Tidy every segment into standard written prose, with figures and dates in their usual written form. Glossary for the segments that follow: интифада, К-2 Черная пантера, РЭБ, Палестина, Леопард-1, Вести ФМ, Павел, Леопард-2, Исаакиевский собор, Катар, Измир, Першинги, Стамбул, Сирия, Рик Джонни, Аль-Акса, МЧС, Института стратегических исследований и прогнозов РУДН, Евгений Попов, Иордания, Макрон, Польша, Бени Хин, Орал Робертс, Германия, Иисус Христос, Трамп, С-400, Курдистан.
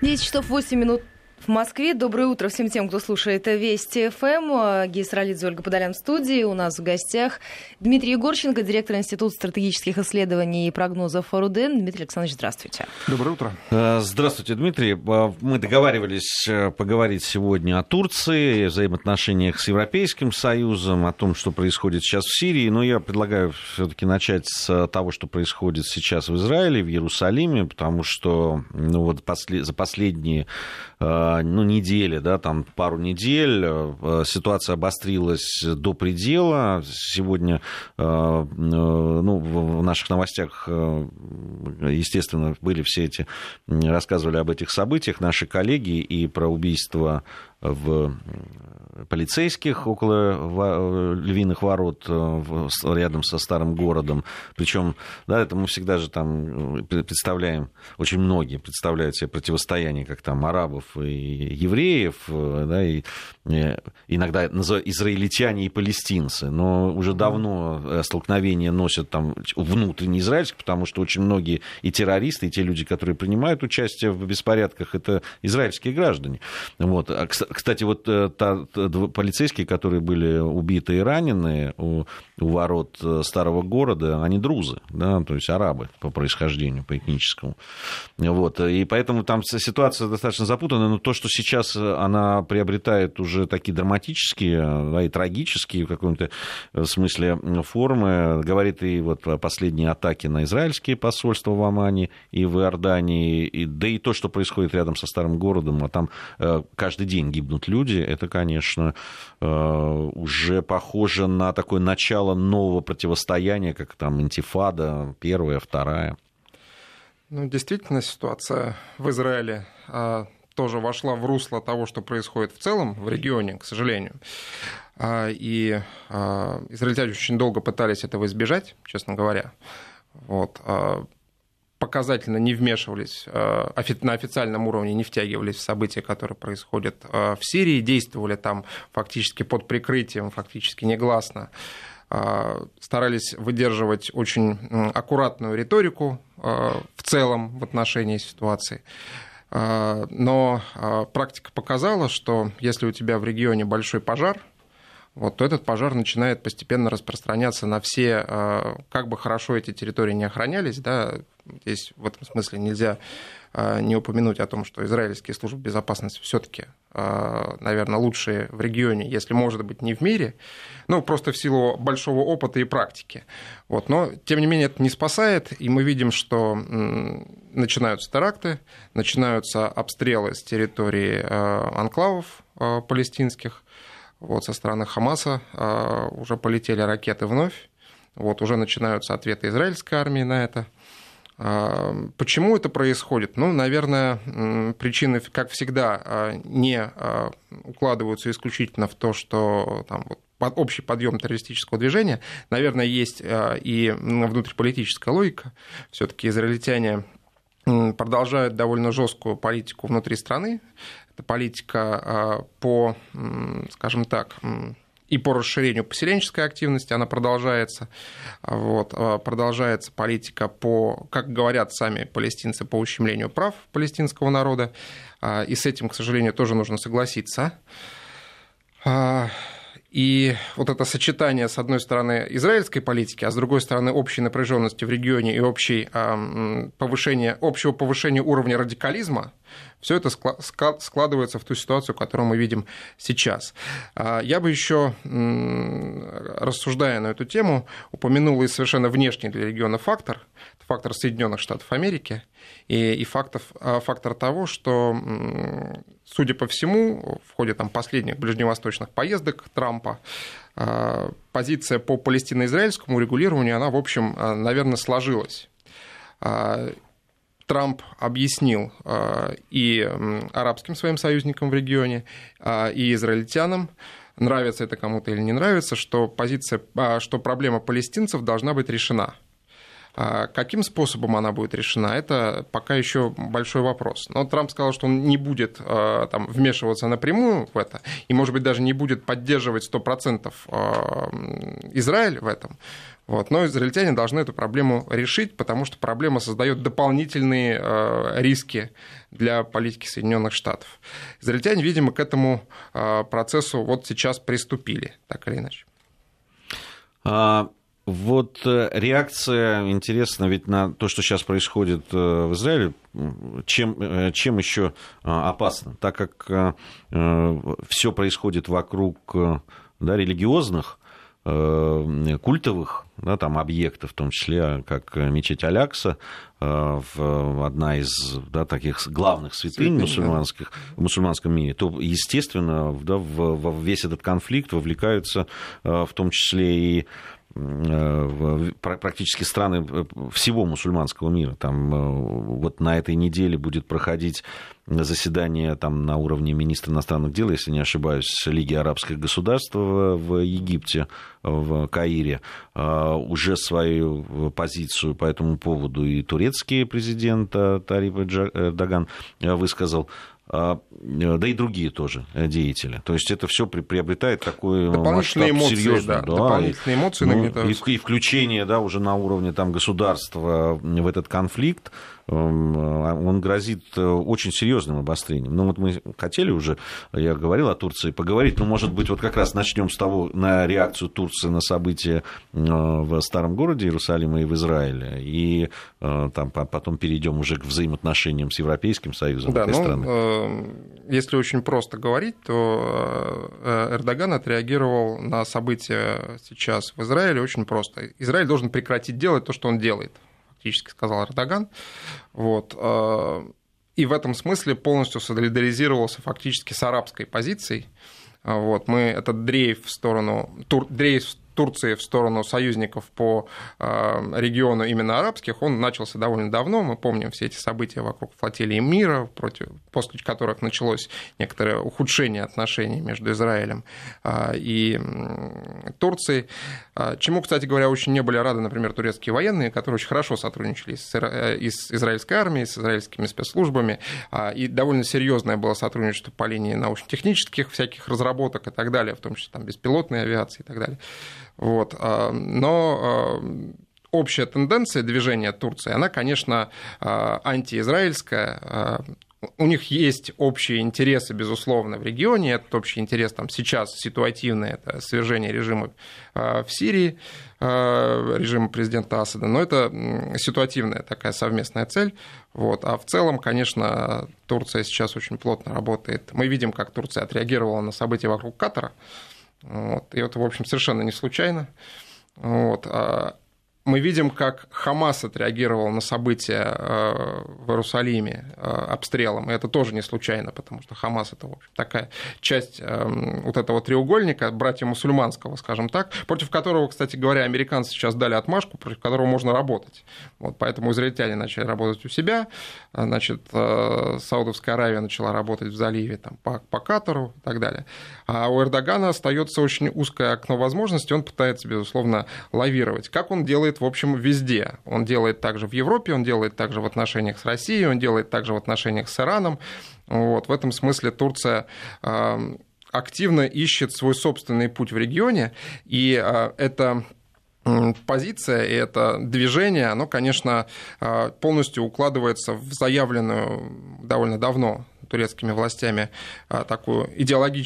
10 часов 8 минут в Москве. Доброе утро всем тем, кто слушает Вести ФМ. Гиви Ралидзе, Ольга Подолян в студии. У нас в гостях Дмитрий Егорченков, директор Института стратегических исследований и прогнозов РУДН. Дмитрий Александрович, здравствуйте. Доброе утро. Здравствуйте, Дмитрий. Мы договаривались поговорить сегодня о Турции, о взаимоотношениях с Европейским Союзом, о том, что происходит сейчас в Сирии. Но я предлагаю все-таки начать с того, что происходит сейчас в Израиле, в Иерусалиме, потому что за последние недели, там пару недель ситуация обострилась до предела. Сегодня в наших новостях, естественно, были все эти, рассказывали об этих событиях наши коллеги и про убийство в полицейских около Львиных ворот рядом со старым городом. Причем, это мы всегда же там представляем, очень многие представляют себе противостояние, как там арабов и евреев, и иногда израильтяне и палестинцы. Но уже давно столкновения носят там внутренний израильский, потому что очень многие и террористы, и те люди, которые принимают участие в беспорядках, это израильские граждане. Кстати, полицейские, которые были убиты и ранены у ворот старого города, они друзы, то есть арабы по происхождению, по этническому. И поэтому там ситуация достаточно запутанная, но то, что сейчас она приобретает уже такие драматические, и трагические в каком-то смысле формы, говорит и последние атаки на израильские посольства в Омане и в Иордании, и то, что происходит рядом со старым городом, а там каждый день гибнут люди, это, конечно, уже похоже на такое начало нового противостояния, как там интифада, первая, вторая. Действительно, ситуация в Израиле тоже вошла в русло того, что происходит в целом в регионе, к сожалению. И израильтяне очень долго пытались этого избежать, честно говоря. Показательно не вмешивались, на официальном уровне не втягивались в события, которые происходят в Сирии, действовали там фактически под прикрытием, фактически негласно, старались выдерживать очень аккуратную риторику в целом в отношении ситуации. Но практика показала, что если у тебя в регионе большой пожар, то этот пожар начинает постепенно распространяться на все, как бы хорошо эти территории не охранялись, здесь в этом смысле нельзя не упомянуть о том, что израильские службы безопасности все-таки, наверное, лучшие в регионе, если, может быть, не в мире, просто в силу большого опыта и практики. Но, тем не менее, это не спасает, и мы видим, что начинаются теракты, начинаются обстрелы с территории анклавов палестинских. Со стороны Хамаса уже полетели ракеты вновь. Уже начинаются ответы израильской армии на это. Почему это происходит? Наверное, причины, как всегда, не укладываются исключительно в то, что там общий подъем террористического движения. Наверное, есть и внутриполитическая логика. Все-таки израильтяне продолжают довольно жесткую политику внутри страны. Это политика по, скажем так, и по расширению поселенческой активности, она продолжается. Продолжается политика по, как говорят сами палестинцы, по ущемлению прав палестинского народа. И с этим, к сожалению, тоже нужно согласиться. И это сочетание, с одной стороны, израильской политики, а с другой стороны, общей напряженности в регионе и общего повышения уровня радикализма, все это складывается в ту ситуацию, которую мы видим сейчас. Я бы еще, рассуждая на эту тему, упомянул и совершенно внешний для региона фактор. Это фактор Соединенных Штатов Америки и фактор того, что, судя по всему, в ходе последних ближневосточных поездок Трампа позиция по палестино-израильскому регулированию, она, в общем, наверное, сложилась. Трамп объяснил и арабским своим союзникам в регионе, и израильтянам, нравится это кому-то или не нравится, что проблема палестинцев должна быть решена. Каким способом она будет решена, это пока еще большой вопрос. Но Трамп сказал, что он не будет вмешиваться напрямую в это, и, может быть, даже не будет поддерживать 100% Израиль в этом. Вот. Но израильтяне должны эту проблему решить, потому что проблема создает дополнительные риски для политики Соединенных Штатов. Израильтяне, видимо, к этому процессу вот сейчас приступили, так или иначе. Вот реакция интересна ведь на то, что сейчас происходит в Израиле, чем еще опасно, так как все происходит вокруг религиозных, культовых там объектов, в том числе как мечеть Аль-Акса, одна из таких главных святынь мусульманских, в мусульманском мире, то, естественно, в весь этот конфликт вовлекаются в том числе и практически страны всего мусульманского мира. Там вот на этой неделе будет проходить заседание на уровне министра иностранных дел, если не ошибаюсь, Лиги арабских государств в Египте, в Каире. Уже свою позицию по этому поводу и турецкий президент Тайип Эрдоган высказал, да и другие тоже деятели. То есть это все приобретает такой дополнительные масштаб серьезный. Да, дополнительные эмоции нагнетаются. И включение уже на уровне государства в этот конфликт, он грозит очень серьезным обострением. Ну, вот мы хотели уже, я говорил о Турции, поговорить, но, может быть, вот как раз начнем с того, на реакцию Турции на события в старом городе Иерусалима и в Израиле, и потом перейдем уже к взаимоотношениям с Европейским Союзом этой страны. Если очень просто говорить, то Эрдоган отреагировал на события сейчас в Израиле очень просто. Израиль должен прекратить делать то, что он делает, фактически сказал Эрдоган, вот, и в этом смысле полностью солидаризировался фактически с арабской позицией. Вот, мы этот дрейф в сторону Турции в сторону союзников по региону именно арабских, он начался довольно давно. Мы помним все эти события вокруг флотилии мира, после которых началось некоторое ухудшение отношений между Израилем и Турцией. Чему, кстати говоря, очень не были рады, например, турецкие военные, которые очень хорошо сотрудничали с израильской армией, с израильскими спецслужбами. И довольно серьезное было сотрудничество по линии научно-технических всяких разработок и так далее, в том числе беспилотной авиации и так далее. Вот. Но общая тенденция движения Турции, она, конечно, антиизраильская. У них есть общие интересы, безусловно, в регионе. Этот общий интерес сейчас ситуативный, это свержение режима в Сирии, режима президента Асада. Но это ситуативная такая совместная цель. Вот. А в целом, конечно, Турция сейчас очень плотно работает. Мы видим, как Турция отреагировала на события вокруг Катара. Вот. И это, в общем, совершенно не случайно. Вот. Мы видим, как Хамас отреагировал на события в Иерусалиме обстрелом. И это тоже не случайно, потому что Хамас – это, в общем, такая часть вот этого треугольника, братья мусульманского, скажем так, против которого, кстати говоря, американцы сейчас дали отмашку, против которого можно работать. Вот, поэтому израильтяне начали работать у себя, Саудовская Аравия начала работать в заливе по Катару и так далее. А у Эрдогана остается очень узкое окно возможностей, он пытается, безусловно, лавировать. Как он делает, в общем, везде. Он делает также в Европе, он делает также в отношениях с Россией, он делает также в отношениях с Ираном. Вот. В этом смысле Турция активно ищет свой собственный путь в регионе, и эта позиция и это движение, оно, конечно, полностью укладывается в заявленную довольно давно турецкими властями такую идеологему,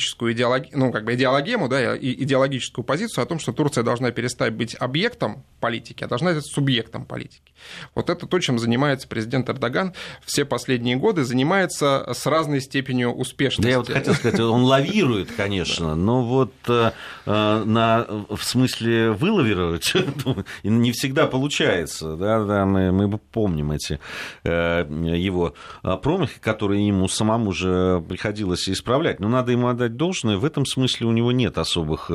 идеологическую позицию о том, что Турция должна перестать быть объектом политики, а должна быть субъектом политики. Вот это то, чем занимается президент Эрдоган все последние годы, занимается с разной степенью успешности. Да, я вот хотел сказать, он лавирует, конечно, но вот в смысле вылавировать не всегда получается. Да, мы помним эти его промахи, которые ему самому уже приходилось исправлять. Но надо ему отдать должное. В этом смысле у него нет особых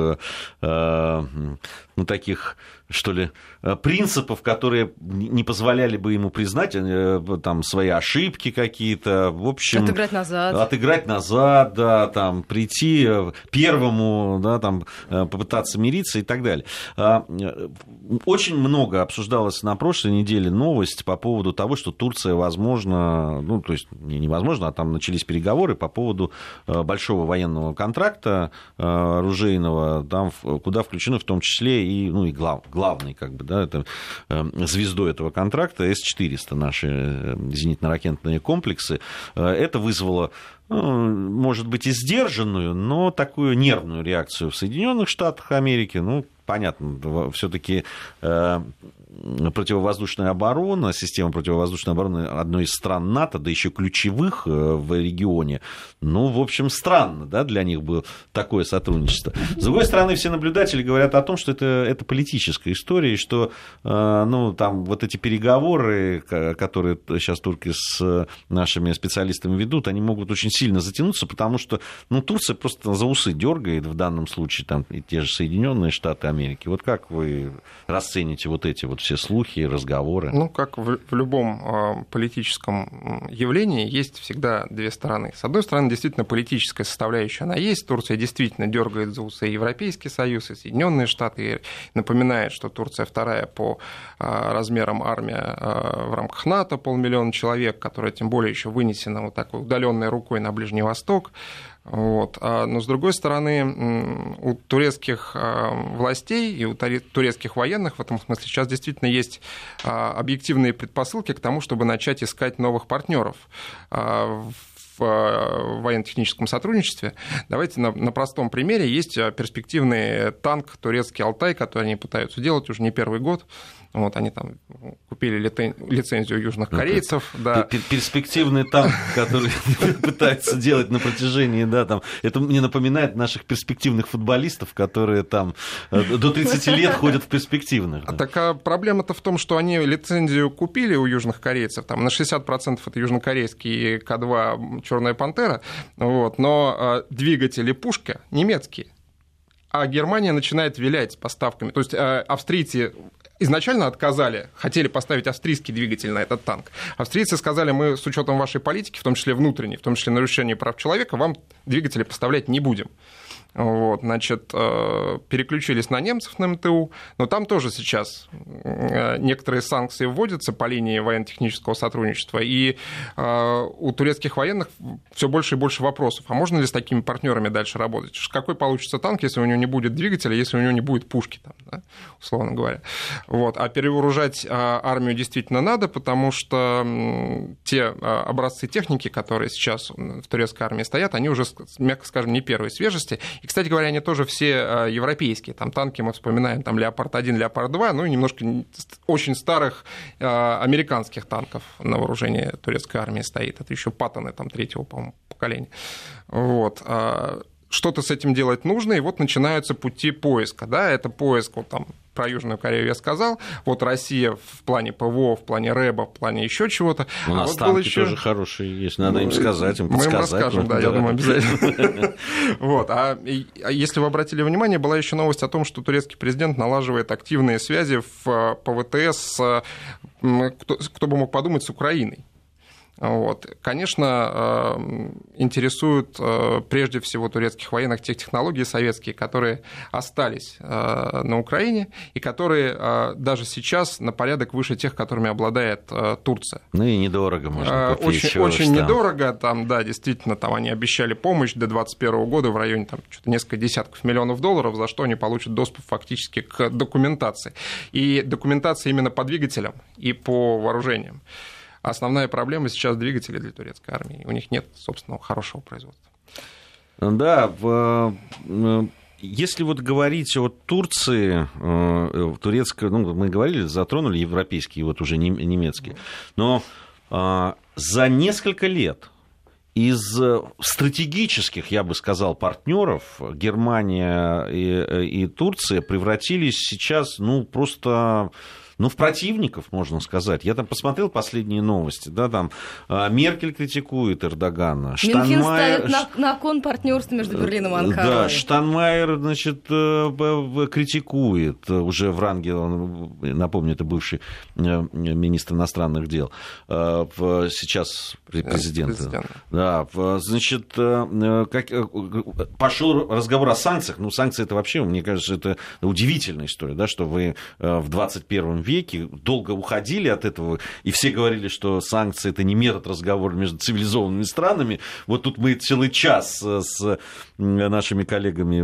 таких, что ли, принципов, которые не позволяли бы ему признать свои ошибки какие-то. В общем, отыграть назад, да, прийти первому, да, попытаться мириться и так далее. Очень много обсуждалось на прошлой неделе новость по поводу того, что Турция, возможно, то есть невозможно, а начались переговоры по поводу большого военного контракта оружейного, куда включены в том числе и главное главной, как бы, да, это, звездой этого контракта, С-400, наши зенитно-ракетные комплексы. Это вызвало, может быть, и сдержанную, но такую нервную реакцию в Соединенных Штатах Америки. Ну, понятно, все-таки противовоздушная оборона, система противовоздушной обороны одной из стран НАТО, да еще ключевых в регионе. Ну, в общем, странно, да, для них было такое сотрудничество. С другой стороны, все наблюдатели говорят о том, что это политическая история, и что, ну, там вот эти переговоры, которые сейчас турки с нашими специалистами ведут, они могут очень сильно затянуться, потому что, ну, Турция просто за усы дергает в данном случае, там, и те же Соединенные Штаты Америки. Вот как вы расцените вот эти вот все слухи и разговоры? Ну, как в любом политическом явлении, есть всегда две стороны. С одной стороны, действительно, политическая составляющая, она есть. Турция действительно дергает за усы и Европейский Союз, и Соединенные Штаты. И напоминает, что Турция вторая по размерам армия в рамках НАТО, 500 000 человек, которая тем более еще вынесена вот такой удаленной рукой на Ближний Восток. Вот. Но, с другой стороны, у турецких властей и у турецких военных в этом смысле сейчас действительно есть объективные предпосылки к тому, чтобы начать искать новых партнеров в военно-техническом сотрудничестве. Давайте на простом примере. Есть перспективный танк турецкий «Алтай», который они пытаются делать уже не первый год. Вот они там купили лицензию южных корейцев. Да. Перспективный танк, который пытаются делать на протяжении... да, там, это мне напоминает наших перспективных футболистов, которые там до 30 лет ходят в перспективных. Да. Так а проблема-то в том, что они лицензию купили у южных корейцев. Там, на 60% это южнокорейский К-2 «Черная пантера». Вот, но двигатели пушки немецкие. А Германия начинает вилять с поставками. То есть австрийцы... изначально отказали, хотели поставить австрийский двигатель на этот танк. Австрийцы сказали, мы с учетом вашей политики, в том числе внутренней, в том числе нарушения прав человека, вам двигатели поставлять не будем. Вот, значит, переключились на немцев, на МТУ, но там тоже сейчас некоторые санкции вводятся по линии военно-технического сотрудничества, и у турецких военных все больше и больше вопросов, а можно ли с такими партнерами дальше работать? Какой получится танк, если у него не будет двигателя, если у него не будет пушки, там, да, условно говоря. Вот. А перевооружать армию действительно надо, потому что те образцы техники, которые сейчас в турецкой армии стоят, они уже, мягко скажем, не первой свежести. И, кстати говоря, они тоже все европейские. Там танки мы вспоминаем, там «Леопард-1», «Леопард-2», ну и немножко очень старых американских танков на вооружении турецкой армии стоит. Это еще «Паттоны» там, третьего, по-моему, поколения. Вот. Что-то с этим делать нужно, и вот начинаются пути поиска. Да? Это поиск, вот там, про Южную Корею я сказал, вот Россия в плане ПВО, в плане РЭБа, в плане еще чего-то. У нас вот танки еще... тоже хорошие есть, надо им сказать, им подсказать. Мы им расскажем, да, я думаю, обязательно. Вот. А если вы обратили внимание, была еще новость о том, что турецкий президент налаживает активные связи в ПВТС, кто бы мог подумать, с Украиной. Вот. Конечно, интересуют прежде всего турецких военных те технологии советские, которые остались на Украине и которые даже сейчас на порядок выше тех, которыми обладает Турция. Ну и недорого можно купить. Очень, очень недорого, там, да, действительно, там они обещали помощь до 2021 года в районе там, что-то несколько десятков миллионов долларов, за что они получат доступ фактически к документации. И документация именно по двигателям и по вооружениям. Основная проблема сейчас двигатели для турецкой армии. У них нет собственного хорошего производства. Да, если вот говорить о Турции, турецкая, ну, мы говорили, затронули европейские, вот уже немецкие, но за несколько лет из стратегических, я бы сказал, партнеров Германия и Турция превратились сейчас, ну, просто... ну, в противников, можно сказать. Я там посмотрел последние новости, да, там Меркель критикует Эрдогана. Мюнхен ставит на кон партнерство между Берлином и Анкарой. Да, Штайнмайер, значит, критикует уже в ранге, он, напомню, это бывший министр иностранных дел, сейчас президент. Да, значит, пошел разговор о санкциях. Ну, санкции — это вообще, мне кажется, это удивительная история, да, что вы в 21 веке веке долго уходили от этого, и все говорили, что санкции — это не метод разговора между цивилизованными странами. Вот тут мы целый час с нашими коллегами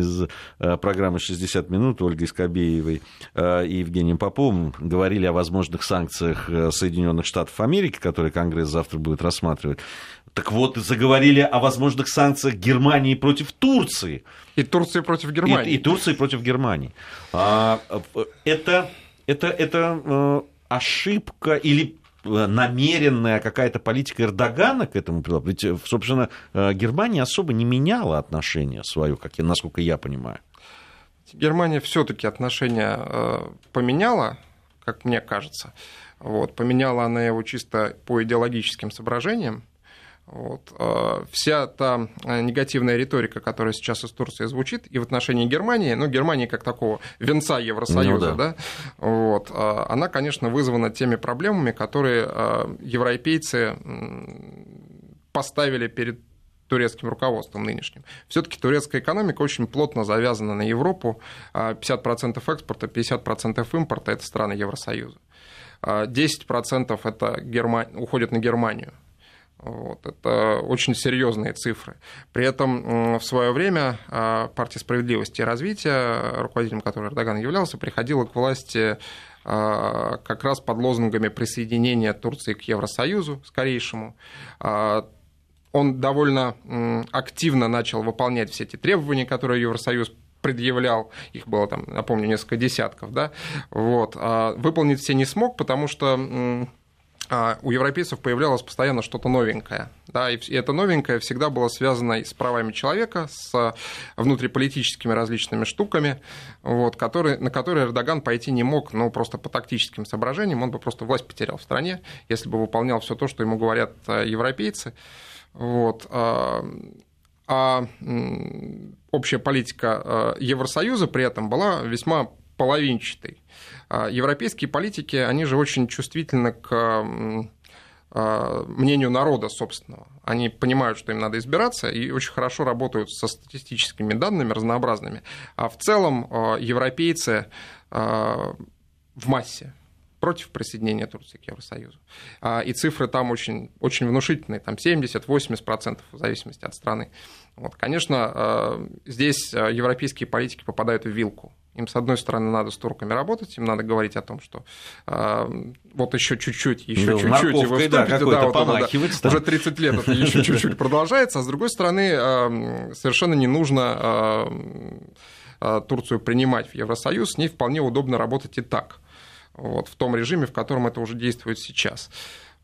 из программы «60 минут» Ольгой Скобеевой и Евгением Поповым говорили о возможных санкциях Соединенных Штатов Америки, которые Конгресс завтра будет рассматривать. Так вот, заговорили о возможных санкциях Германии против Турции. И Турции против Германии. И Турции против Германии. Это ошибка или намеренная какая-то политика Эрдогана к этому привела? Ведь, собственно, Германия особо не меняла отношение свое, насколько я понимаю. Германия все-таки отношения поменяла, как мне кажется. Вот, поменяла она его чисто по идеологическим соображениям. Вот. Вся та негативная риторика, которая сейчас из Турции звучит, и в отношении Германии, Германии как такого венца Евросоюза, да? Вот. Она, конечно, вызвана теми проблемами, которые европейцы поставили перед турецким руководством нынешним. Все-таки турецкая экономика очень плотно завязана на Европу, 50% экспорта, 50% импорта – это страны Евросоюза, 10% это уходит на Германию. Вот, это очень серьезные цифры. При этом в свое время партия «Справедливости и развития», руководителем которой Эрдоган являлся, приходила к власти как раз под лозунгами присоединения Турции к Евросоюзу скорейшему. Он довольно активно начал выполнять все эти требования, которые Евросоюз предъявлял, их было там, напомню, несколько десятков, да? Вот. Выполнить все не смог, потому что у европейцев появлялось постоянно что-то новенькое. Да, и это новенькое всегда было связано с правами человека, с внутриполитическими различными штуками, вот, на которые Эрдоган пойти не мог, просто по тактическим соображениям. Он бы просто власть потерял в стране, если бы выполнял все то, что ему говорят европейцы. Вот. А общая политика Евросоюза при этом была весьма половинчатой. Европейские политики, они же очень чувствительны к мнению народа собственного. Они понимают, что им надо избираться, и очень хорошо работают со статистическими данными разнообразными. А в целом европейцы в массе против присоединения Турции к Евросоюзу. И цифры там очень, очень внушительные, там 70-80% в зависимости от страны. Вот, конечно, здесь европейские политики попадают в вилку. Им, с одной стороны, надо с турками работать, им надо говорить о том, что вот еще чуть-чуть, и вы вступите, уже 30 лет это еще чуть-чуть продолжается, а с другой стороны, совершенно не нужно Турцию принимать в Евросоюз, с ней вполне удобно работать и так, вот, в том режиме, в котором это уже действует сейчас.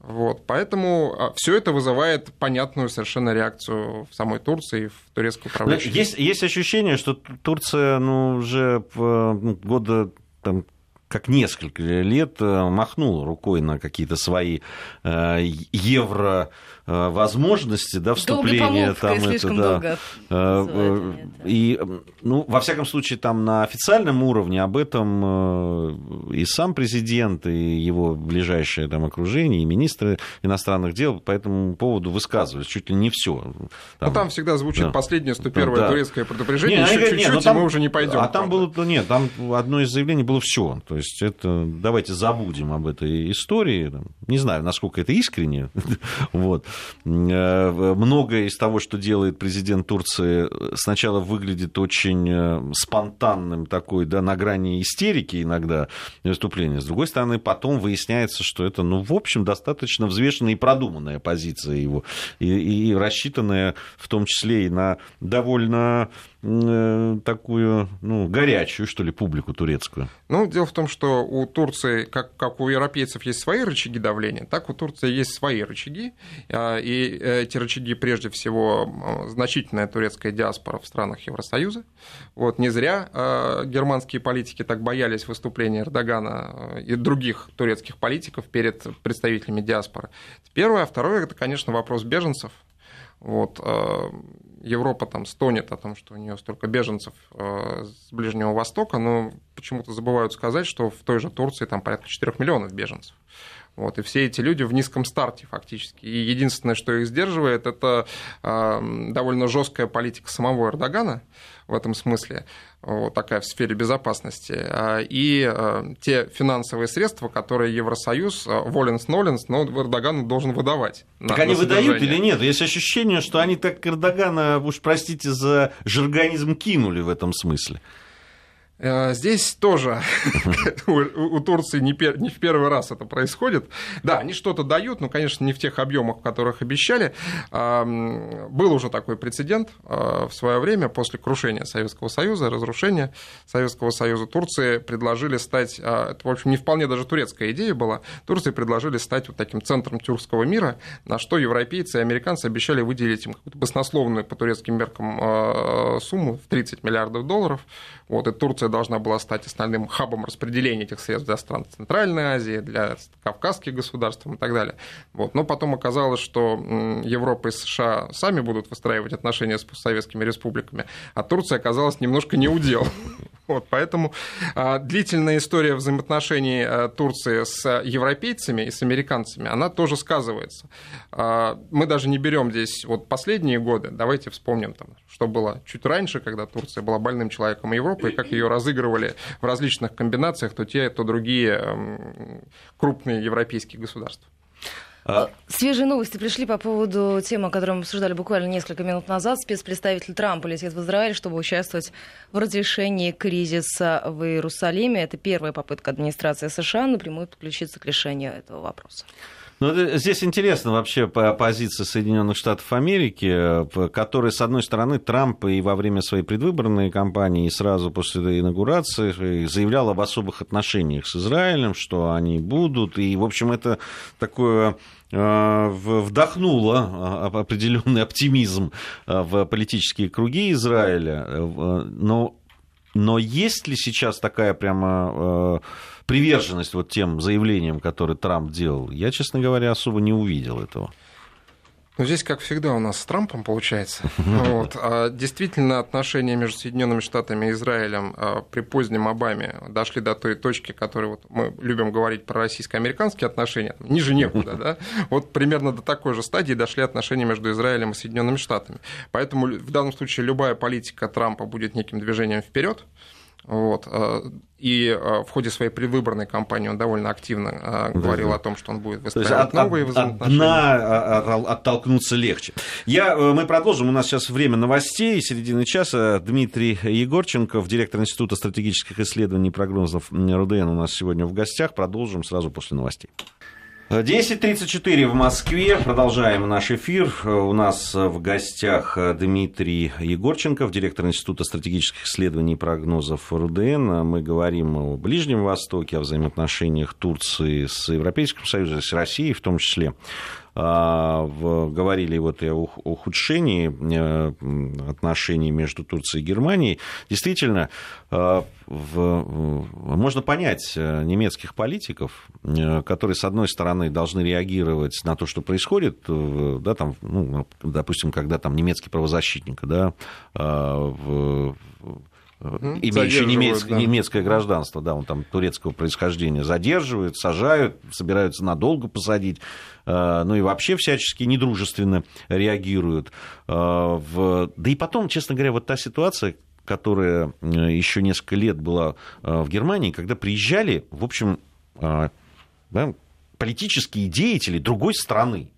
Вот, поэтому все это вызывает понятную совершенно реакцию в самой Турции и в турецкой управляющей. Есть ощущение, что Турция уже года там, как несколько лет махнула рукой на какие-то свои евровозможности, да, вступления. И, во всяком случае, там на официальном уровне об этом и сам президент, и его ближайшее там окружение, и министры иностранных дел по этому поводу высказывались. Чуть ли не все. Там всегда звучит последнее 101-е турецкое предупреждение, чуть-чуть, и мы уже не пойдем. А там было, там одно из заявлений было все. То есть это давайте забудем об этой истории. Не знаю, насколько это искренне. Вот. Многое из того, что делает президент Турции, сначала выглядит очень спонтанным, такой, да, на грани истерики иногда выступление. С другой стороны, потом выясняется, что это, в общем, достаточно взвешенная и продуманная позиция его, и рассчитанная в том числе и на довольно такую, горячую, что ли, публику турецкую. Дело в том, что у Турции, как у европейцев есть свои рычаги давления, так у Турции есть свои рычаги, и эти рычаги, прежде всего, значительная турецкая диаспора в странах Евросоюза. Вот, не зря германские политики так боялись выступления Эрдогана и других турецких политиков перед представителями диаспоры. Первое, а второе, это, конечно, вопрос беженцев. Вот, Европа там стонет о том, что у нее столько беженцев с Ближнего Востока, но почему-то забывают сказать, что в той же Турции там порядка 4 миллионов беженцев. Вот, и все эти люди в низком старте фактически. И единственное, что их сдерживает, это довольно жесткая политика самого Эрдогана в этом смысле, вот такая в сфере безопасности, и те финансовые средства, которые Евросоюз воленс-ноленс, но Эрдогану должен выдавать. Так они выдают или нет? Есть ощущение, что они так Эрдогана, уж простите за жаргонизм, кинули в этом смысле. Здесь тоже у Турции не в первый раз это происходит. Да, они что-то дают, но, конечно, не в тех объемах, в которых обещали. Был уже такой прецедент в свое время после крушения Советского Союза, разрушения Советского Союза. Турции предложили стать, это, в общем, не вполне даже турецкая идея была, Турции предложили стать вот таким центром тюркского мира, на что европейцы и американцы обещали выделить им какую-то баснословную по турецким меркам сумму в $30 миллиардов. Вот, и Турция должна была стать основным хабом распределения этих средств для стран Центральной Азии, для кавказских государств и так далее. Вот. Но потом оказалось, что Европа и США сами будут выстраивать отношения с постсоветскими республиками, а Турция оказалась немножко не у дел. Вот, поэтому длительная история взаимоотношений Турции с европейцами и с американцами, она тоже сказывается. Мы даже не берем здесь вот последние годы. Давайте вспомним, там, что было чуть раньше, когда Турция была больным человеком Европы, и как ее разыгрывали в различных комбинациях то те, то другие крупные европейские государства. Свежие новости пришли по поводу темы, которую мы обсуждали буквально несколько минут назад. Спецпредставитель Трампа летит в Израиль, чтобы участвовать в разрешении кризиса в Иерусалиме. Это первая попытка администрации США напрямую подключиться к решению этого вопроса. Ну, здесь интересно вообще позиция Соединенных Штатов Америки, которые, с одной стороны, Трамп и во время своей предвыборной кампании, и сразу после инаугурации заявлял об особых отношениях с Израилем, что они будут, и, в общем, это такое... вдохнуло определенный оптимизм в политические круги Израиля, но есть ли сейчас такая прямо приверженность вот тем заявлениям, которые Трамп делал? Я, честно говоря, особо не увидел этого. Ну, здесь, как всегда, у нас с Трампом получается. Вот. Действительно, отношения между Соединенными Штатами и Израилем при позднем Обаме дошли до той точки, которой вот мы любим говорить про российско-американские отношения, ниже некуда, да? Вот примерно до такой же стадии дошли отношения между Израилем и Соединенными Штатами. Поэтому в данном случае любая политика Трампа будет неким движением вперед. Вот. И в ходе своей предвыборной кампании он довольно активно говорил о том, что он будет выстраивать новые взаимоотношения. Оттолкнуться легче. Мы продолжим. У нас сейчас время новостей. Середина часа. Дмитрий Егорченков, директор Института стратегических исследований и прогнозов РУДН, у нас сегодня в гостях. Продолжим сразу после новостей. 10:34 в Москве. Продолжаем наш эфир. У нас в гостях Дмитрий Егорченков, директор Института стратегических исследований и прогнозов РУДН. Мы говорим о Ближнем Востоке, о взаимоотношениях Турции с Европейским Союзом, с Россией в том числе. Говорили вот и о ухудшении отношений между Турцией и Германией. Действительно, можно понять немецких политиков, которые, с одной стороны, должны реагировать на то, что происходит, да, там, ну, допустим, когда там немецкий правозащитник, да, имеющий немецкое гражданство, да, он там турецкого происхождения, задерживают, сажают, собираются надолго посадить, ну и вообще всячески недружественно реагируют. Да и потом, честно говоря, вот та ситуация, которая еще несколько лет была в Германии, когда приезжали, в общем, да, политические деятели другой страны,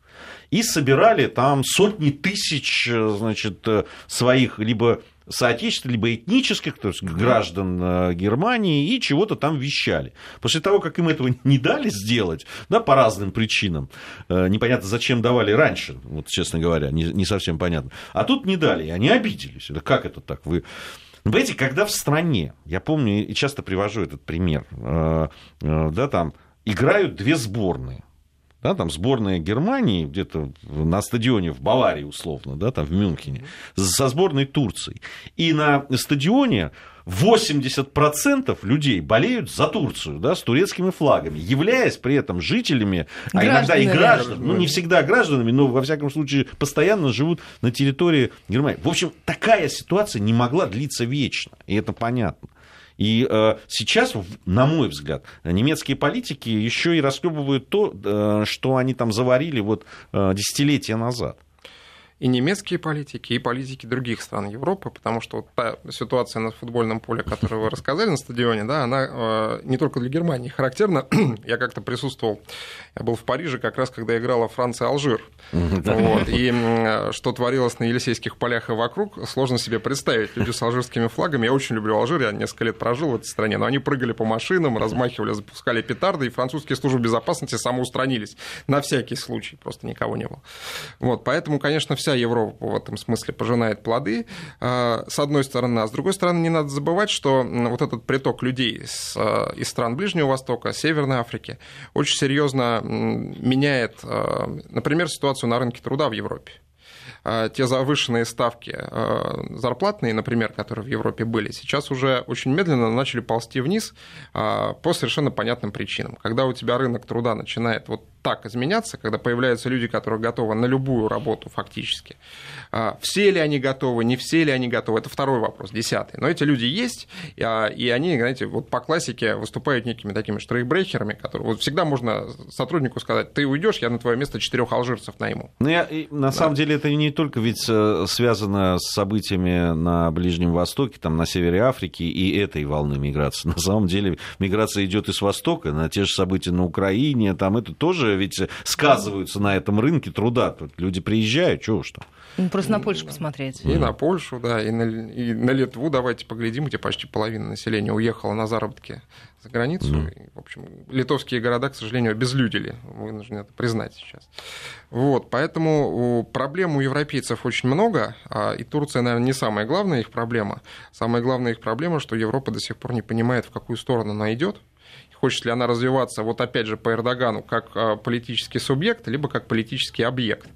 и собирали там сотни тысяч, значит, своих либо соотечественников, либо этнических, то есть граждан Германии, и чего-то там вещали. После того, как им этого не дали сделать, да, по разным причинам, непонятно, зачем давали раньше, вот, честно говоря, не совсем понятно, а тут не дали, и они обиделись. Это как это так? Вы... Понимаете, когда в стране, я помню, и часто привожу этот пример, да, там играют две сборные. Да, там сборная Германии где-то на стадионе в Баварии, условно, да, там в Мюнхене, со сборной Турции. И на стадионе 80% людей болеют за Турцию, да, с турецкими флагами, являясь при этом жителями, гражданами. А иногда и гражданами, ну, не всегда гражданами, но, во всяком случае, постоянно живут на территории Германии. В общем, такая ситуация не могла длиться вечно, и это понятно. И сейчас, на мой взгляд, немецкие политики еще и расхлебывают то, что они там заварили вот десятилетия назад. И немецкие политики, и политики других стран Европы, потому что вот та ситуация на футбольном поле, которую вы рассказали на стадионе, да, она не только для Германии характерна. Я как-то присутствовал, я был в Париже как раз, когда играла Франция-Алжир. Вот, и что творилось на Елисейских полях и вокруг, сложно себе представить. Люди с алжирскими флагами, я очень люблю Алжир, я несколько лет прожил в этой стране, но они прыгали по машинам, размахивали, запускали петарды, и французские службы безопасности самоустранились. На всякий случай, просто никого не было. Вот, поэтому, конечно, вся Европа в этом смысле пожинает плоды, с одной стороны. А с другой стороны, не надо забывать, что вот этот приток людей из стран Ближнего Востока, Северной Африки, очень серьезно меняет, например, ситуацию на рынке труда в Европе. Те завышенные ставки зарплатные, например, которые в Европе были, сейчас уже очень медленно начали ползти вниз по совершенно понятным причинам. Когда у тебя рынок труда начинает вот так изменяться, когда появляются люди, которые готовы на любую работу фактически. Все ли они готовы, не все ли они готовы, это второй вопрос, десятый. Но эти люди есть, и они, знаете, вот по классике выступают некими такими штрейхбрехерами, которые вот всегда можно сотруднику сказать: ты уйдешь, я на твое место 4 алжирцев найму. Ну, на самом деле это не только ведь связано с событиями на Ближнем Востоке, там, на севере Африки и этой волны миграции. На самом деле миграция идет и с Востока, на те же события на Украине, там это тоже ведь сказываются на этом рынке труда. Тут люди приезжают, чего уж там. Ну, просто на Польшу посмотреть. И на Польшу, да, и на Литву давайте поглядим, где почти половина населения уехала на заработки за границу. И, в общем, литовские города, к сожалению, обезлюдили. Вынуждены это признать сейчас. Вот, поэтому проблем у европейцев очень много, и Турция, наверное, не самая главная их проблема. Самая главная их проблема, что Европа до сих пор не понимает, в какую сторону она идет. Хочет ли она развиваться, вот опять же, по Эрдогану, как политический субъект, либо как политический объект.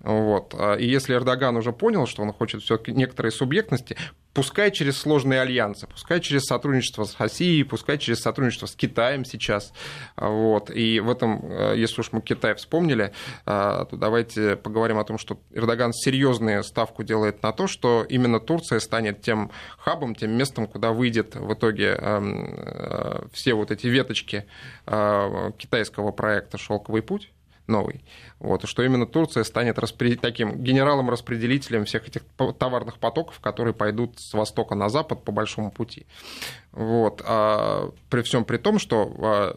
Вот. И если Эрдоган уже понял, что он хочет всё-таки некоторой субъектности, пускай через сложные альянсы, пускай через сотрудничество с Россией, пускай через сотрудничество с Китаем сейчас. Вот. И в этом, если уж мы Китай вспомнили, то давайте поговорим о том, что Эрдоган серьезную ставку делает на то, что именно Турция станет тем хабом, тем местом, куда выйдет в итоге все вот эти веточки китайского проекта «Шелковый путь». Новый. Вот. И что именно Турция станет таким генералом-распределителем всех этих товарных потоков, которые пойдут с востока на запад по большому пути. Вот. А при всем при том, что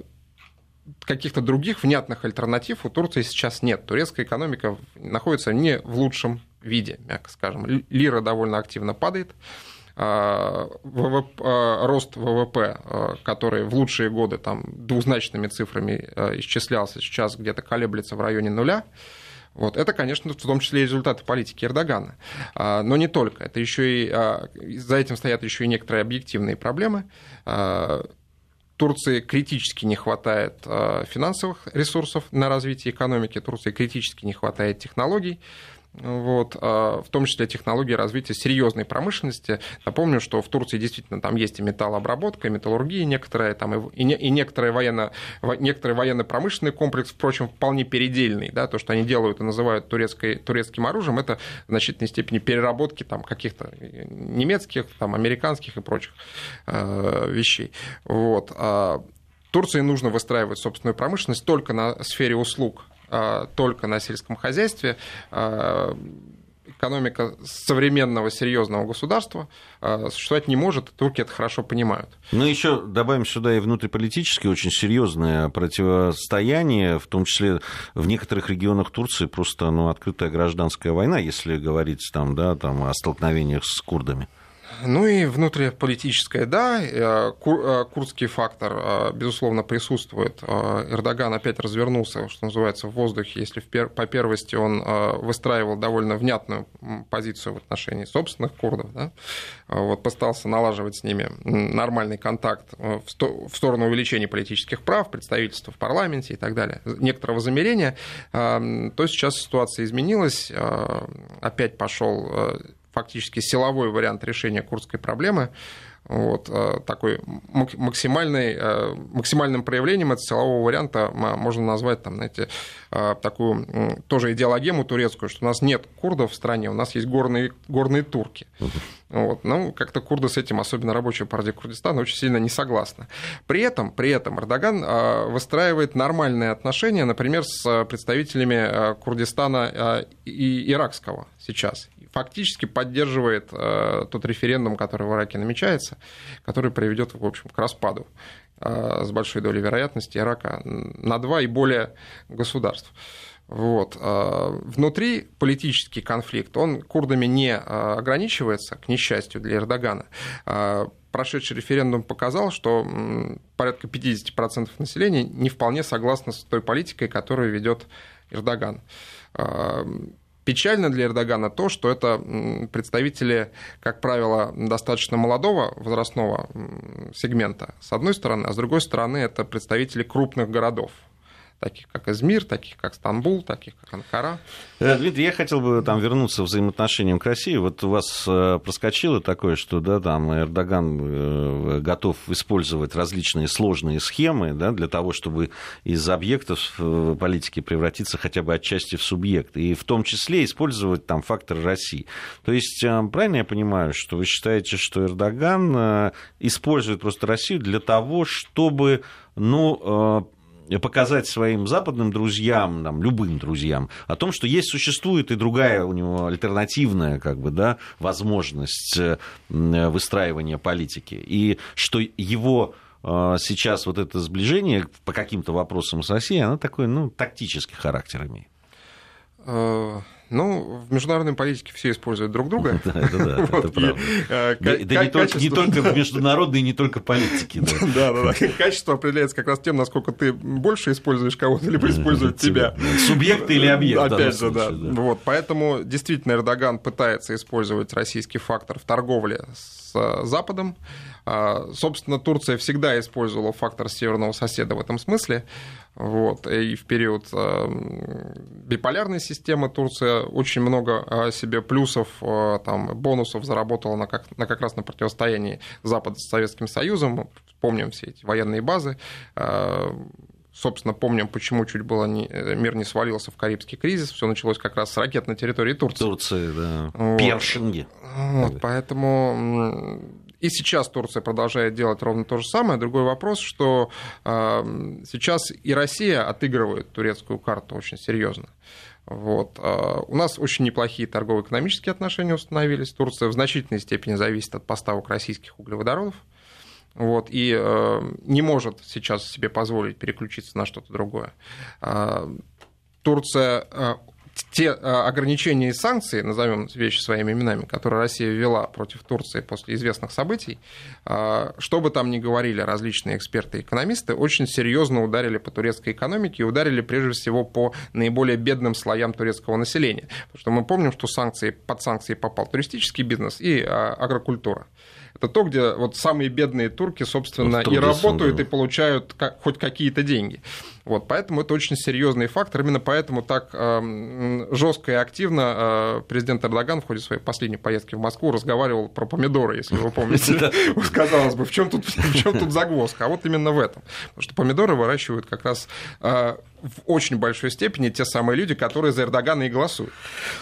каких-то других внятных альтернатив у Турции сейчас нет. Турецкая экономика находится не в лучшем виде, мягко скажем. Лира довольно активно падает. Рост ВВП, который в лучшие годы там, двузначными цифрами исчислялся, сейчас где-то колеблется в районе нуля. Вот. Это, конечно, в том числе и результаты политики Эрдогана. Но не только. Это еще и, за этим стоят еще и некоторые объективные проблемы. Турции критически не хватает финансовых ресурсов на развитие экономики, Турции критически не хватает технологий. Вот, в том числе технологии развития серьезной промышленности. Напомню, что в Турции действительно там есть и металлообработка, и металлургия некоторая, там, и некоторый военно-промышленный комплекс, впрочем, вполне передельный. Да, то, что они делают и называют турецким оружием, это в значительной степени переработки там, каких-то немецких, там, американских и прочих вещей. Вот. Турции нужно выстраивать собственную промышленность только на сфере услуг, только на сельском хозяйстве. Экономика современного серьезного государства существовать не может, турки это хорошо понимают. Ну, еще добавим сюда и внутриполитически очень серьезное противостояние, в том числе в некоторых регионах Турции просто открытая гражданская война, если говорить там о столкновениях с курдами. Ну и внутриполитическое, да, курдский фактор, безусловно, присутствует. Эрдоган опять развернулся, что называется, в воздухе, если по первости он выстраивал довольно внятную позицию в отношении собственных курдов, да, вот, постарался налаживать с ними нормальный контакт в сторону увеличения политических прав, представительства в парламенте и так далее, некоторого замирения, то сейчас ситуация изменилась, опять пошел фактически силовой вариант решения курдской проблемы. Вот, такой максимальным проявлением этого силового варианта можно назвать там, знаете, такую тоже идеологему турецкую, что у нас нет курдов в стране, у нас есть горные турки. Вот. Ну, как-то курды с этим, особенно рабочая партия Курдистана, очень сильно не согласна. При этом Эрдоган выстраивает нормальные отношения, например, с представителями Курдистана и иракского сейчас. Фактически поддерживает тот референдум, который в Ираке намечается, который приведет, в общем, к распаду с большой долей вероятности Ирака на 2 и более государств. Вот. Внутри политический конфликт, он курдами не ограничивается, к несчастью для Эрдогана. Прошедший референдум показал, что порядка 50% населения не вполне согласны с той политикой, которую ведет Эрдоган. Печально для Эрдогана то, что это представители, как правило, достаточно молодого возрастного сегмента, с одной стороны, а с другой стороны, это представители крупных городов, таких как Измир, таких как Стамбул, таких как Анкара. Дмитрий, я хотел бы вернуться к взаимоотношениям к России. Вот у вас проскочило такое, что Эрдоган готов использовать различные сложные схемы для того, чтобы из объектов политики превратиться хотя бы отчасти в субъект, и в том числе использовать фактор России. То есть, правильно я понимаю, что вы считаете, что Эрдоган использует просто Россию для того, чтобы, показать своим западным друзьям, любым друзьям, о том, что существует и другая у него альтернативная возможность выстраивания политики, и что его сейчас это сближение по каким-то вопросам с Россией, оно такой тактический характер имеет. В международной политике все используют друг друга. Да, это правда. Да не только в международной, не только политике. Да. Качество определяется как раз тем, насколько ты больше используешь кого-то, либо используют тебя. Субъект или объект. Опять же, да. Вот, поэтому действительно Эрдоган пытается использовать российский фактор в торговле с Западом. Собственно, Турция всегда использовала фактор северного соседа в этом смысле. Вот. И в период биполярной системы Турция очень много себе плюсов, бонусов заработала как раз на противостоянии Запада с Советским Союзом. Помним все эти военные базы. Собственно, помним, почему чуть было мир не свалился в Карибский кризис. Все началось как раз с ракет на территории Турции. Турции, да. Вот. Першинги. Вот, поэтому... И сейчас Турция продолжает делать ровно то же самое. Другой вопрос, что сейчас и Россия отыгрывает турецкую карту очень серьезно. Вот. У нас очень неплохие торгово-экономические отношения установились. Турция в значительной степени зависит от поставок российских углеводородов. Вот, и не может сейчас себе позволить переключиться на что-то другое. Турция... Те ограничения и санкции, назовем вещи своими именами, которые Россия ввела против Турции после известных событий, что бы там ни говорили различные эксперты и экономисты, очень серьезно ударили по турецкой экономике и ударили прежде всего по наиболее бедным слоям турецкого населения. Потому что мы помним, что под санкции попал туристический бизнес и агрокультура. Это то, где самые бедные турки, собственно, и работают, и получают хоть какие-то деньги. Вот, поэтому это очень серьезный фактор. Именно поэтому так жестко и активно президент Эрдоган в ходе своей последней поездки в Москву разговаривал про помидоры, если вы помните. Казалось бы, в чем тут загвоздка? А именно в этом. Потому что помидоры выращивают как раз... в очень большой степени те самые люди, которые за Эрдогана и голосуют.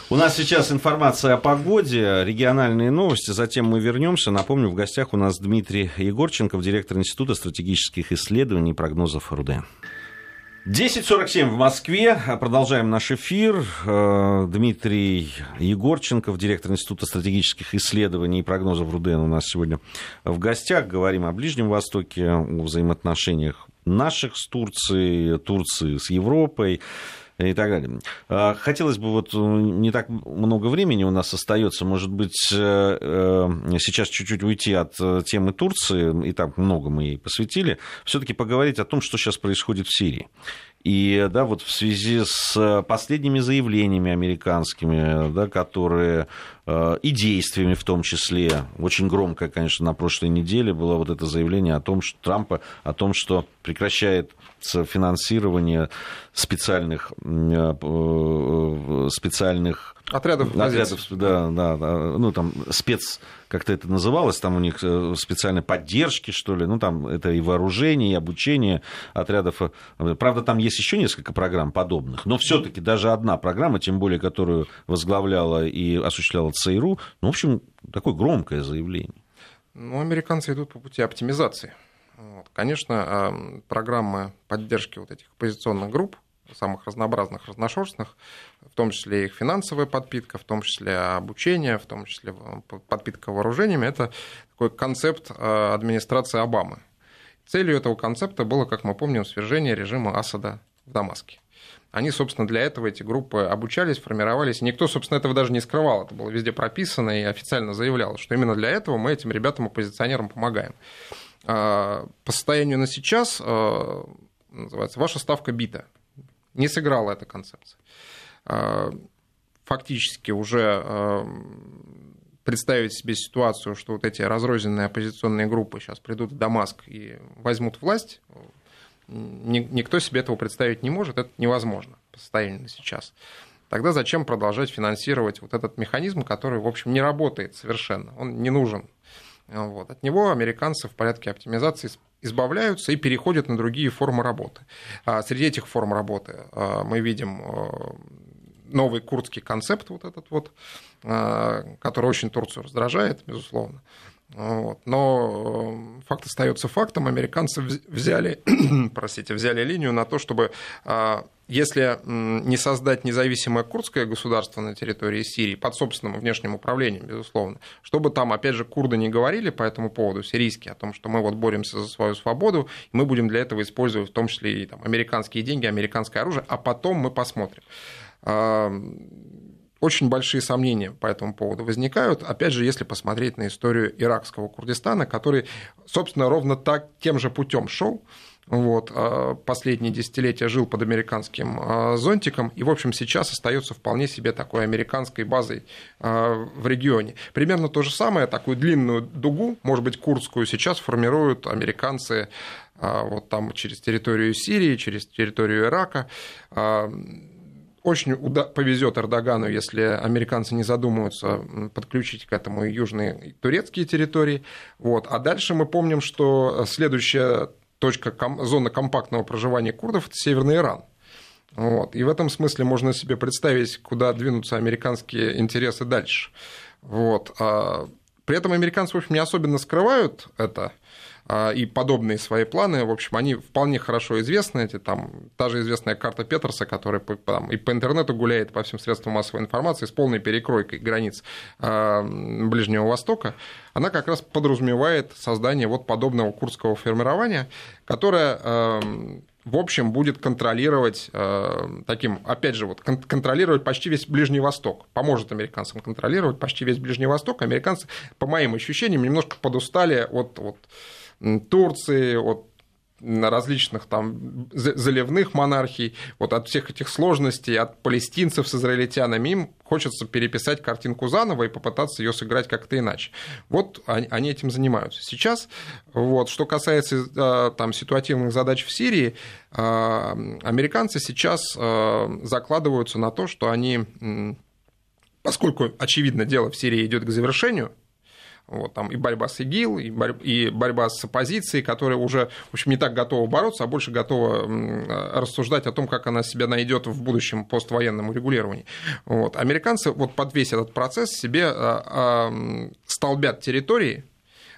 У нас сейчас информация о погоде, региональные новости, затем мы вернемся. Напомню, в гостях у нас Дмитрий Егорченков, директор Института стратегических исследований и прогнозов РУДН. 10:47 в Москве. Продолжаем наш эфир. Дмитрий Егорченков, директор Института стратегических исследований и прогнозов РУДН, у нас сегодня в гостях. Говорим о Ближнем Востоке, о взаимоотношениях наших с Турцией, Турции с Европой и так далее. Хотелось бы, не так много времени у нас остается, может быть, сейчас чуть-чуть уйти от темы Турции, и так много мы ей посвятили, все-таки поговорить о том, что сейчас происходит в Сирии. И в связи с последними заявлениями американскими, которые и действиями в том числе, очень громкое, конечно, на прошлой неделе было это заявление Трампа о том, что прекращается финансирование специальных отрядов, спец, как-то это называлось, у них специальной поддержки, что ли, это и вооружение, и обучение отрядов. Правда, там есть есть еще несколько программ подобных, но все-таки даже одна программа, тем более которую возглавляла и осуществляла ЦРУ, ну, в общем, такое громкое заявление. Ну, американцы идут по пути оптимизации. Вот. Конечно, программы поддержки вот этих оппозиционных групп, самых разнообразных, разношерстных, в том числе их финансовая подпитка, в том числе обучение, в том числе подпитка вооружениями, это такой концепт администрации Обамы. Целью этого концепта было, как мы помним, свержение режима Асада в Дамаске. Они, собственно, для этого, эти группы, обучались, формировались. Никто, собственно, этого даже не скрывал. Это было везде прописано и официально заявлялось, что именно для этого мы этим ребятам-оппозиционерам помогаем. По состоянию на сейчас, называется, ваша ставка бита. Не сыграла эта концепция. Фактически уже представить себе ситуацию, что вот эти разрозненные оппозиционные группы сейчас придут в Дамаск и возьмут власть, никто себе этого представить не может, это невозможно по состоянию на сейчас. Тогда зачем продолжать финансировать вот этот механизм, который, в общем, не работает совершенно, он не нужен. Вот. От него американцы в порядке оптимизации избавляются и переходят на другие формы работы. Среди этих форм работы мы видим новый курдский концепт, вот этот вот, который очень Турцию раздражает, безусловно. Вот. Но факт остается фактом. Американцы взяли линию на то, чтобы, если не создать независимое курдское государство на территории Сирии под собственным внешним управлением, безусловно, чтобы там, опять же, курды не говорили по этому поводу, сирийские, о том, что мы вот боремся за свою свободу, и мы будем для этого использовать в том числе и там, американские деньги, американское оружие, а потом мы посмотрим. Очень большие сомнения по этому поводу возникают, опять же, если посмотреть на историю иракского Курдистана, который, собственно, ровно так, тем же путем шел, вот, последние десятилетия жил под американским зонтиком и, в общем, сейчас остается вполне себе такой американской базой в регионе. Примерно то же самое, такую длинную дугу, может быть, курдскую, сейчас формируют американцы вот там через территорию Сирии, через территорию Ирака. Очень повезет Эрдогану, если американцы не задумаются подключить к этому и южные, и турецкие территории. Вот. А дальше мы помним, что следующая точка зона компактного проживания курдов – это Северный Иран. Вот. И в этом смысле можно себе представить, куда двинутся американские интересы дальше. Вот. При этом американцы, в общем, не особенно скрывают это. И подобные свои планы, в общем, они вполне хорошо известны, эти, там, та же известная карта Петерса, которая там, и по интернету гуляет, по всем средствам массовой информации, с полной перекройкой границ Ближнего Востока, она как раз подразумевает создание вот подобного курдского формирования, которое, в общем, будет контролировать, таким, опять же, вот, контролировать почти весь Ближний Восток, поможет американцам контролировать почти весь Ближний Восток. Американцы, по моим ощущениям, немножко подустали от... Турции, от различных там заливных монархий, вот от всех этих сложностей, от палестинцев с израильтянами, им хочется переписать картинку заново и попытаться ее сыграть как-то иначе. Вот они этим занимаются. Сейчас, вот, что касается там, ситуативных задач в Сирии, американцы сейчас закладываются на то, что они, поскольку, очевидно, дело в Сирии идет к завершению, вот, там и борьба с ИГИЛ, и борьба с оппозицией, которая уже, в общем, не так готова бороться, а больше готова рассуждать о том, как она себя найдет в будущем поствоенном урегулировании. Вот. Американцы вот под весь этот процесс себе столбят территории,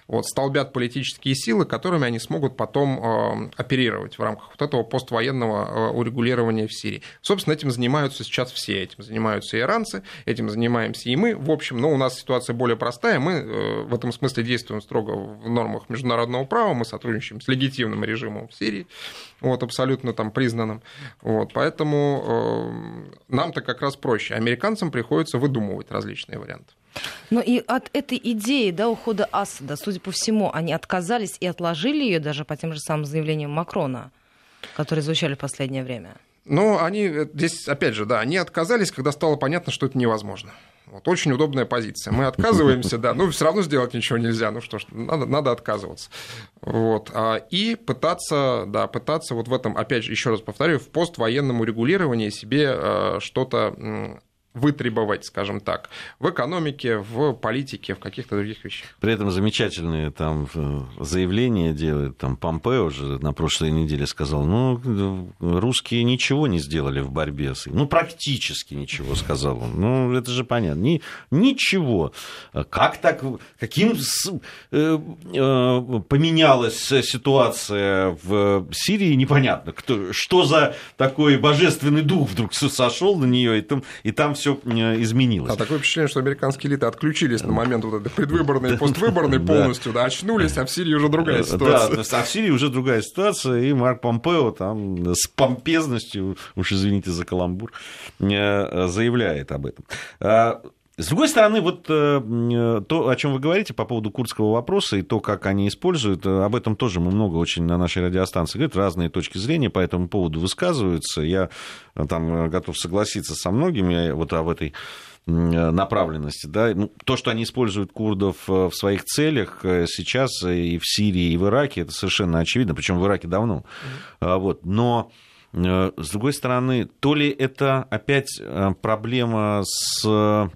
вот, столбят политические силы, которыми они смогут потом оперировать в рамках вот этого поствоенного урегулирования в Сирии. Собственно, этим занимаются сейчас все. Этим занимаются иранцы, этим занимаемся и мы. В общем, но у нас ситуация более простая. Мы в этом смысле действуем строго в нормах международного права, мы сотрудничаем с легитимным режимом в Сирии, вот, абсолютно там признанным. Вот, поэтому нам-то как раз проще. Американцам приходится выдумывать различные варианты. Но и от этой идеи, да, ухода Асада, судя по всему, они отказались и отложили ее даже по тем же самым заявлениям Макрона, которые звучали в последнее время. Но они здесь, опять же, да, они отказались, когда стало понятно, что это невозможно. Вот, очень удобная позиция. Мы отказываемся, да, но все равно сделать ничего нельзя. Ну что ж, надо отказываться. Вот. И пытаться, да, пытаться вот в этом, опять же, еще раз повторю, в поствоенном урегулировании себе что-то вытребовать, скажем так, в экономике, в политике, в каких-то других вещах. При этом замечательные там заявления делает, там Помпео уже на прошлой неделе сказал, ну, русские ничего не сделали в борьбе с... Ну, практически ничего, сказал он. Ну, это же понятно. Ничего. Как так? Каким поменялась ситуация в Сирии, непонятно. Что за такой божественный дух вдруг сошел на нее, и там все изменилось. А такое впечатление, что американские элиты отключились на момент вот этой предвыборной и поствыборной полностью, да, очнулись, а в Сирии уже другая ситуация. Да, а в Сирии уже другая ситуация, и Марк Помпео там с помпезностью, уж извините за каламбур, заявляет об этом. С другой стороны, вот то, о чем вы говорите по поводу курдского вопроса и то, как они используют, об этом тоже мы много очень на нашей радиостанции говорим, разные точки зрения по этому поводу высказываются. Я там готов согласиться со многими вот об этой направленности, да, ну, то, что они используют курдов в своих целях сейчас и в Сирии, и в Ираке, это совершенно очевидно, причем в Ираке давно, вот, но... С другой стороны, то ли это опять проблема со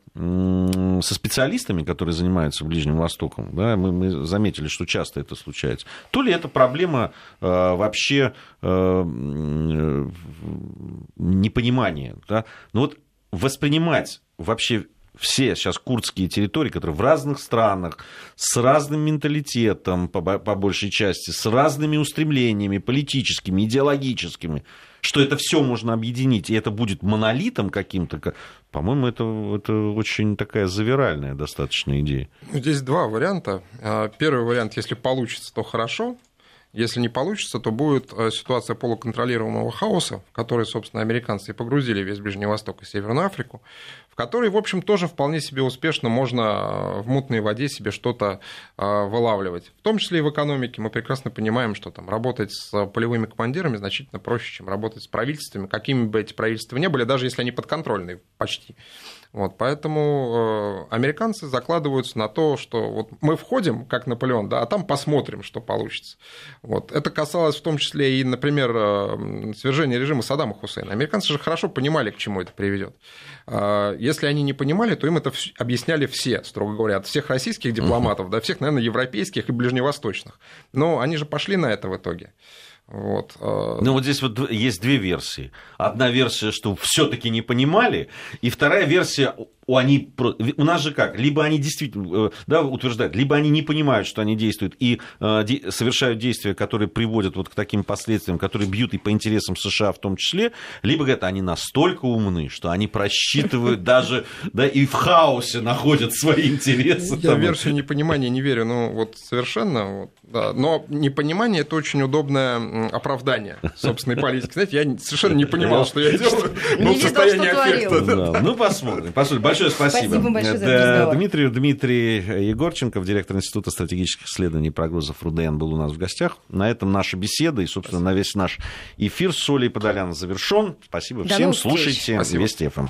специалистами, которые занимаются Ближним Востоком, да, мы заметили, что часто это случается, то ли это проблема вообще непонимания. Да? Но вот воспринимать вообще все сейчас курдские территории, которые в разных странах, с разным менталитетом, по большей части, с разными устремлениями политическими, идеологическими, что это все можно объединить, и это будет монолитом каким-то, по-моему, это очень такая завиральная достаточно идея. Здесь два варианта. Первый вариант, если получится, то хорошо. Если не получится, то будет ситуация полуконтролируемого хаоса, в который, собственно, американцы и погрузили весь Ближний Восток и Северную Африку, в которой, в общем, тоже вполне себе успешно можно в мутной воде себе что-то вылавливать. В том числе и в экономике. Мы прекрасно понимаем, что там работать с полевыми командирами значительно проще, чем работать с правительствами, какими бы эти правительства ни были, даже если они подконтрольные почти. Вот, поэтому американцы закладываются на то, что вот мы входим, как Наполеон, да, а там посмотрим, что получится. Вот. Это касалось в том числе и, например, свержения режима Саддама Хусейна. Американцы же хорошо понимали, к чему это приведет. Если они не понимали, то им это объясняли все, строго говоря, от всех российских дипломатов до всех, наверное, европейских и ближневосточных. Но они же пошли на это в итоге. Вот. Ну, вот здесь вот есть две версии. Одна версия, что все-таки не понимали, и вторая версия, у нас же как? Либо они действительно, да, утверждают, либо они не понимают, что они действуют, и совершают действия, которые приводят вот к таким последствиям, которые бьют и по интересам США в том числе, либо говорят, они настолько умны, что они просчитывают даже, да, и в хаосе находят свои интересы. Я в версию непонимания не верю, ну, вот совершенно, да, но непонимание – это очень удобное оправдание собственной политики. Знаете, я совершенно не понимал, что я делаю, но в состоянии аффекта. Ну, посмотрим. Большое спасибо. Спасибо большое за разговор. Дмитрию. Дмитрий Егорченков, директор Института стратегических исследований и прогнозов РУДН, был у нас в гостях. На этом наша беседа и, собственно, спасибо. На весь наш эфир с Олей Подолян завершен. Спасибо всем. Слушайте Вести ФМ.